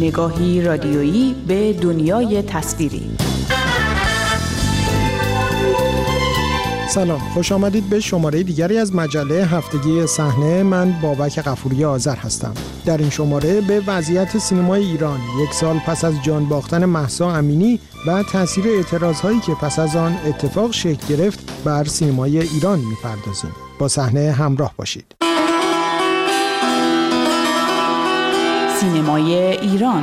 نگاهی رادیویی به دنیای تصویری. سلام، خوش آمدید به شماره دیگری از مجله هفتگی صحنه. من بابک غفوری آذر هستم. در این شماره به وضعیت سینمای ایران یک سال پس از جان باختن مهسا امینی و تاثیر اعتراض‌هایی که پس از آن اتفاق شکل گرفت بر سینمای ایران می‌پردازیم. با صحنه همراه باشید. سینمای ایران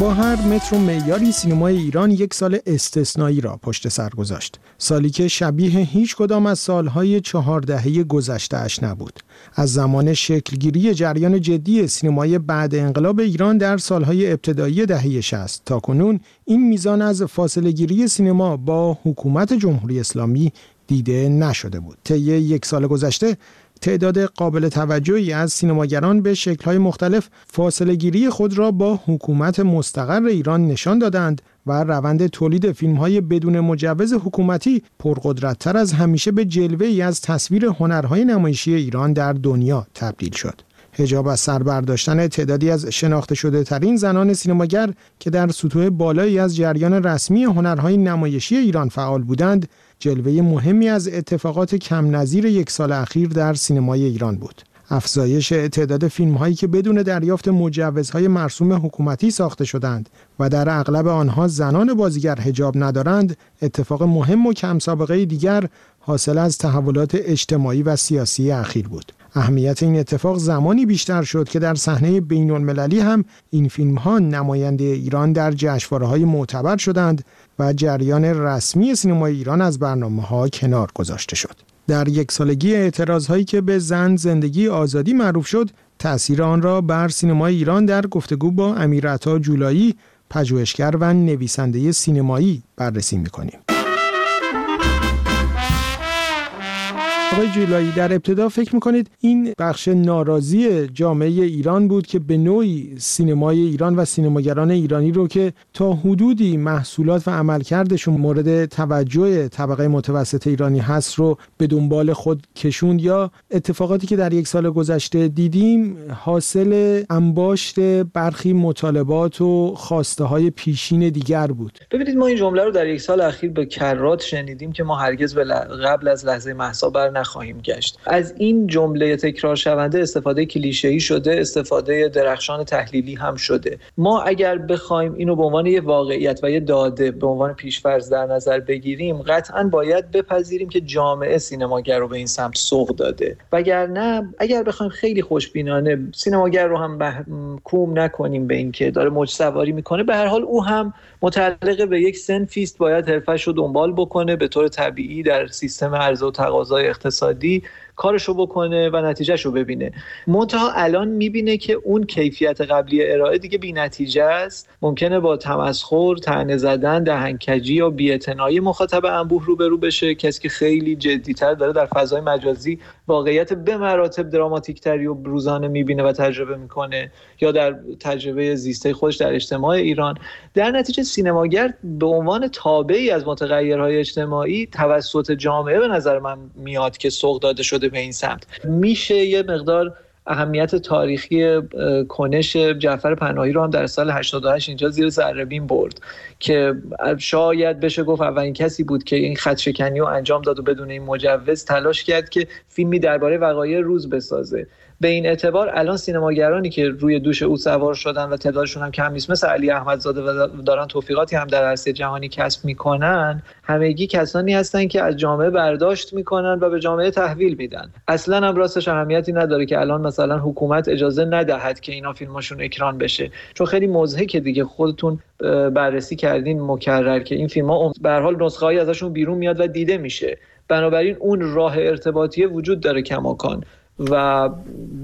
با هر متر و معیاری سینمای ایران یک سال استثنایی را پشت سر گذاشت. سالی که شبیه هیچ کدام از سالهای 4 دهه گذشته‌اش نبود. از زمان شکلگیری جریان جدی سینمای بعد انقلاب ایران در سالهای ابتدایی دهه 60 تا کنون این میزان از فاصله‌گیری سینما با حکومت جمهوری اسلامی دیده نشده بود. طی یک سال گذشته تعداد قابل توجهی از سینماگران به شکل‌های مختلف فاصله‌گیری خود را با حکومت مستقر ایران نشان دادند و روند تولید فیلم‌های بدون مجوز حکومتی پرقدرت‌تر از همیشه به جلوه‌ای از تصویر هنرهای نمایشی ایران در دنیا تبدیل شد. حجاب از سر برداشتن تعدادی از شناخته شده ترین زنان سینماگر که در سطوح بالایی از جریان رسمی هنرهای نمایشی ایران فعال بودند، جلوه مهمی از اتفاقات کم نظیر یک سال اخیر در سینمای ایران بود. افزایش تعداد فیلم‌هایی که بدون دریافت مجوزهای مرسوم حکومتی ساخته شدند و در اغلب آنها زنان بازیگر حجاب ندارند، اتفاق مهم و کم سابقه دیگر حاصل از تحولات اجتماعی و سیاسی اخیر بود. اهمیت این اتفاق زمانی بیشتر شد که در صحنه بین‌المللی هم این فیلم‌ها نماینده ایران در جشنواره‌های معتبر شدند و جریان رسمی سینمای ایران از برنامه‌ها کنار گذاشته شد. در یک سالگی اعتراض‌هایی که به زن، زندگی، آزادی معروف شد، تأثیر آن را بر سینمای ایران در گفتگو با امیر عطا جولایی، پژوهشگر و نویسنده سینمایی بررسی می‌کنیم. آقای جولایی، در ابتدا فکر می‌کنید این بخش ناراضی جامعه ایران بود که به نوعی سینمای ایران و سینماگران ایرانی رو که تا حدودی محصولات و عملکردشون مورد توجه طبقه متوسط ایرانی هست رو به دنبال خود کشوند، یا اتفاقاتی که در یک سال گذشته دیدیم حاصل انباشت برخی مطالبات و خواسته‌های پیشین دیگر بود؟ ببینید، ما این جمله رو در یک سال اخیر به کرات شنیدیم که ما هرگز قبل از لحظه مهسا نخواهیم گشت. از این جمله تکرار شونده استفاده کلیشه‌ای شده، استفاده درخشان تحلیلی هم شده. ما اگر بخوایم اینو به عنوان یه واقعیت و یه داده به عنوان پیش‌فرض در نظر بگیریم، قطعاً باید بپذیریم که جامعه سینماگر رو به این سمت سوق داده، وگرنه اگر بخوایم خیلی خوشبینانه سینماگر رو هم محکوم نکنیم به اینکه داره موج سواری میکنه. به هر حال او هم متعلق به یک صنفی است، باید حرفه‌اش رو دنبال بکنه، به طور طبیعی در سیستم عرضه و تقاضای اقتصادی کارشو بکنه و نتیجهشو ببینه. منتها الان میبینه که اون کیفیت قبلی ارائه دیگه بی نتیجه است. ممکنه با تمسخر، طعنه زدن، دهنکجی یا بی‌اعتنایی مخاطب انبوه روبرو بشه. کسی که خیلی جدی‌تر داره در فضای مجازی واقعیت به مراتب دراماتیک‌تری و روزانه میبینه و تجربه میکنه، یا در تجربه زیسته خودش در اجتماع ایران. در نتیجه سینماگر به عنوان تابعی از متغیرهای اجتماعی توسط جامعه به نظر من میاد که سوق داده شده به این سمت. میشه یه مقدار اهمیت تاریخی کنش جعفر پناهی رو هم در سال 88 اینجا زیر ذره بین برد که شاید بشه گفت اولین کسی بود که این خط شکنی رو انجام داد و بدون این مجوز تلاش کرد که فیلمی درباره وقایع روز بسازه. به این اعتبار الان سینماگرانی که روی دوش او سوار شدن و تعدادشون هم کم نیست، مثل علی احمدزاده، و دارن توفیقاتی هم در عرصه جهانی کسب میکنن، همگی کسانی هستن که از جامعه برداشت میکنن و به جامعه تحویل میدن. اصلا هم راستش اهمیتی نداره که الان مثلا حکومت اجازه ندهد که اینا فیلماشون اکران بشه، چون خیلی مضحکه دیگه. خودتون بررسی کردین مکرر که این فیلم‌ها به هر حال نسخه‌ای ازشون بیرون میاد و دیده میشه. بنابراین اون راه ارتباطی وجود داره کماکان و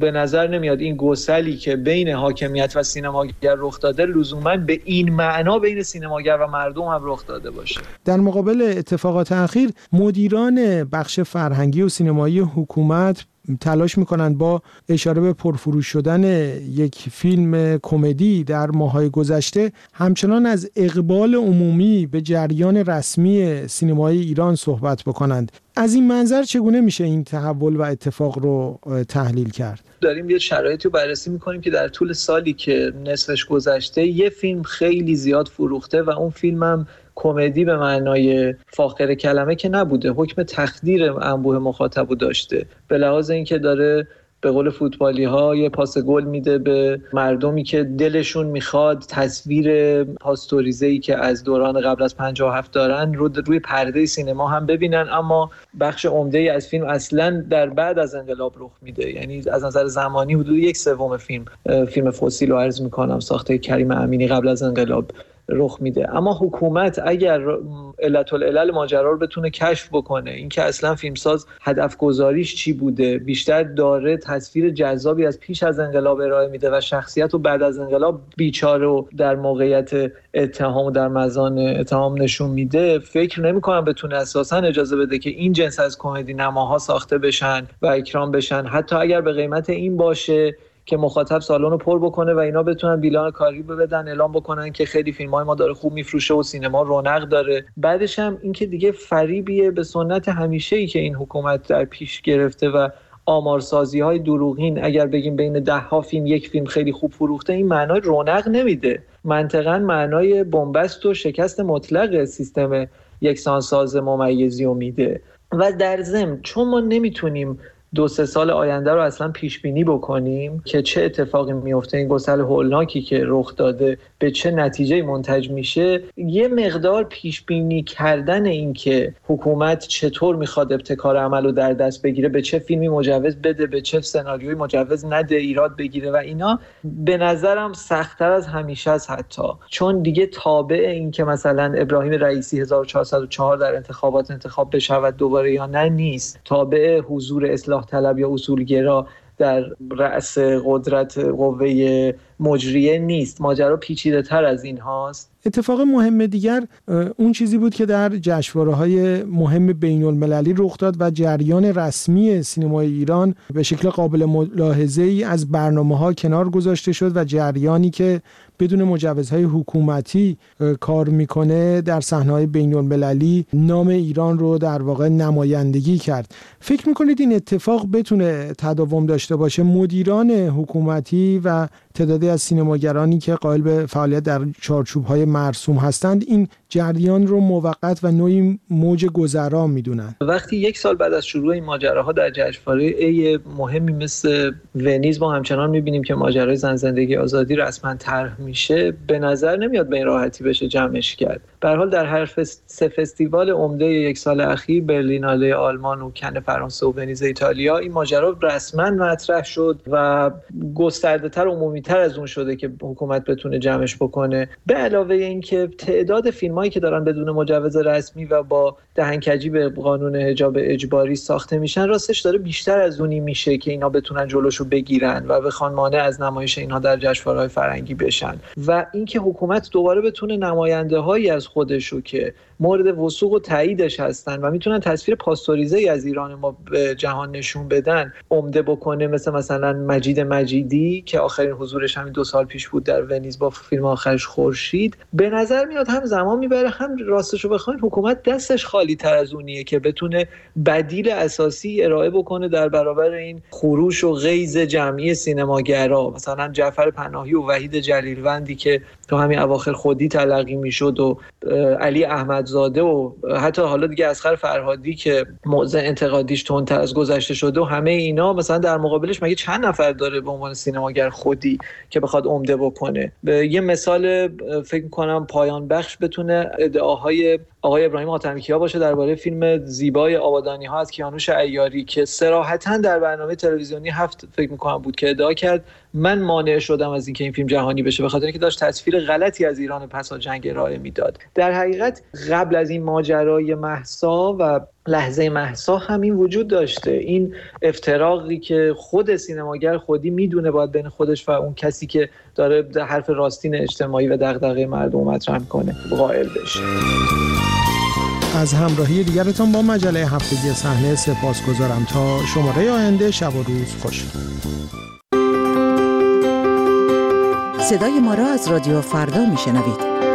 به نظر نمیاد این گسلی که بین حاکمیت و سینماگر رخ داده لزوما به این معنا بین سینماگر و مردم هم رخ داده باشه. در مقابل اتفاقات اخیر، مدیران بخش فرهنگی و سینمایی حکومت تلاش میکنن با اشاره به پرفروش شدن یک فیلم کمدی در ماهای گذشته همچنان از اقبال عمومی به جریان رسمی سینمای ایران صحبت بکنند. از این منظر چگونه میشه این تحول و اتفاق رو تحلیل کرد؟ داریم یه شرایطی رو بررسی میکنیم که در طول سالی که نصفش گذشته یه فیلم خیلی زیاد فروخته و اون فیلم هم کمدی به معنای فاخر کلمه که نبوده، حکم تخدیر انبوه مخاطبو داشته، به لحاظ اینکه داره به قول فوتبالی‌ها یه پاس گل میده به مردمی که دلشون میخواد تصویر پاستوریزه‌ای که از دوران قبل از 57 دارن رو روی پرده سینما هم ببینن، اما بخش عمده‌ای از فیلم اصلاً در بعد از انقلاب رخ میده. یعنی از نظر زمانی حدود 1/3 فیلم فسیل رو عرض میکنم ساخته کریم امینی قبل از انقلاب رخ میده. اما حکومت اگر علت العلل ماجرا رو بتونه کشف بکنه، اینکه اصلا فیلمساز هدف گذاریش چی بوده، بیشتر داره تصویر جذابی از پیش از انقلاب ارائه میده و شخصیت رو بعد از انقلاب بیچاره و در موقعیت اتهام و در مزان اتهام نشون میده، فکر نمی‌کنم بتونه اساسا اجازه بده که این جنس از کمدی نماها ساخته بشن و اکرام بشن، حتی اگر به قیمت این باشه که مخاطب سالن رو پر بکنه و اینا بتونن بیلان کاری بدن، اعلام بکنن که خیلی فیلم‌های ما داره خوب میفروشه و سینما رونق داره. بعدش هم اینکه دیگه فریبیه به سنت همیشه‌ای که این حکومت در پیش گرفته و آمارسازی‌های دروغین. اگر بگیم بین 10 فیلم یک فیلم خیلی خوب فروخته، این معنای رونق نمیده، منطقاً معنای بنبست و شکست مطلق سیستم یکسانساز ممیزی رو میده. و در ضمن چون ما نمیتونیم 2-3 سال آینده رو اصلا پیش بینی بکنیم که چه اتفاقی میفته، این گسل هولناکی که رخ داده به چه نتیجه‌ای منتج میشه، یه مقدار پیش بینی کردن این که حکومت چطور میخواد ابتکار عمل رو در دست بگیره، به چه فیلمی مجوز بده، به چه سناریویی مجوز نده، ایراد بگیره و اینا، به نظرم سخت‌تر از همیشه است. حتی چون دیگه تابع این که مثلا ابراهیم رئیسی 1404 در انتخابات انتخاب بشود دوباره یا نه نیست، تابع حضور اصلاح طلب یا اصولگرا در رأس قدرت قوه مجریه نیست. ماجرا پیچیده تر از این هاست. اتفاق مهم دیگر اون چیزی بود که در جشنواره‌های مهم بین‌المللی رخ داد و جریان رسمی سینمای ایران به شکل قابل ملاحظه‌ای از برنامه‌ها کنار گذاشته شد و جریانی که بدون مجوزهای حکومتی کار میکنه در صحنه‌های بین‌المللی نام ایران رو در واقع نمایندگی کرد. فکر میکنید این اتفاق بتونه تداوم داشته باشه؟ مدیران حکومتی و تعدادی از سینماگرانی که قائل به فعالیت در چارچوب‌های مرسوم هستند این جریان رو موقت و نوعی موج گذرا میدونن. وقتی 1 سال بعد از شروع این ماجراها در جشنواره ای مهمی مثل ونیز ما همچنان میبینیم که ماجرای زن زندگی آزادی رسما طرح میشه، به نظر نمیاد به این راحتی بشه جمعش کرد. به هر حال در هر سه فستیوال عمده 1 سال اخیر، برلیناله آلمان و کن فرانسه و ونیز ایتالیا، این ماجرا رسما مطرح شد و گسترده‌تر و عمومی‌تر از اون شده که حکومت بتونه جمعش بکنه. به علاوه اینکه تعداد فیلمایی که دارن بدون مجوز رسمی و با دهنکجی به قانون حجاب اجباری ساخته میشن، راستش داره بیشتر از اونی میشه که اینا بتونن جلوشو بگیرن و بخوان مانع از نمایش اینها در جشنواره‌های فرهنگی بشن. و اینکه حکومت دوباره بتونه نماینده‌هایی از خودشو که مورد وثوق و تاییدش هستن و میتونن تصویر پاستوریزه‌ای از ایران ما به جهان نشون بدن عمده بکنه، مثلا مجید مجیدی که آخرین حضورش همین 2 سال پیش بود در ونیز با فیلم آخرش خورشید. به نظر میاد هم زمان میبره، هم راستشو بخواید حکومت دستش خالی تر از اونیه که بتونه بدیل اساسی ارائه بکنه در برابر این خروش و غیظ جمعی سینماگرا. مثلا جعفر پناهی و وحید جلیلوندی که تو همین اواخر خودی تلقی میشد و علی احمدزاده و حتی حالا دیگه اصغر فرهادی که موضع انتقادیش تندتر از گذشته شده و همه اینا، مثلا در مقابلش مگه چند نفر داره به عنوان سینماگر خودی که بخواد عمده بکنه؟ یه مثال فکر می‌کنم پایان بخش بتونه ادعاهای آقای ابراهیم حاتمی کیا باشه درباره فیلم زیبای آبادانی‌ها از کیانوش ایاری که صراحتاً در برنامه تلویزیونی هفت فکر می‌کنم بود که ادعا کرد من مانع شدم از اینکه این فیلم جهانی بشه به خاطر اینکه داشت تصویر غلطی از ایران پس از جنگ ارائه میداد. در حقیقت قبل از این ماجرای مهسا و لحظه مهسا همین وجود داشته، این افتراقی که خود سینماگر خودی میدونه باید بین خودش و اون کسی که داره حرف راستین اجتماعی و دغدغه مردم مطرح میکنه قائل بشه. از همراهی دیگرتان با مجله هفتگی صحنه سپاسگزارم. تا شماره آینده، شب و روز خوش. صدای ما را از رادیو فردا میشنوید.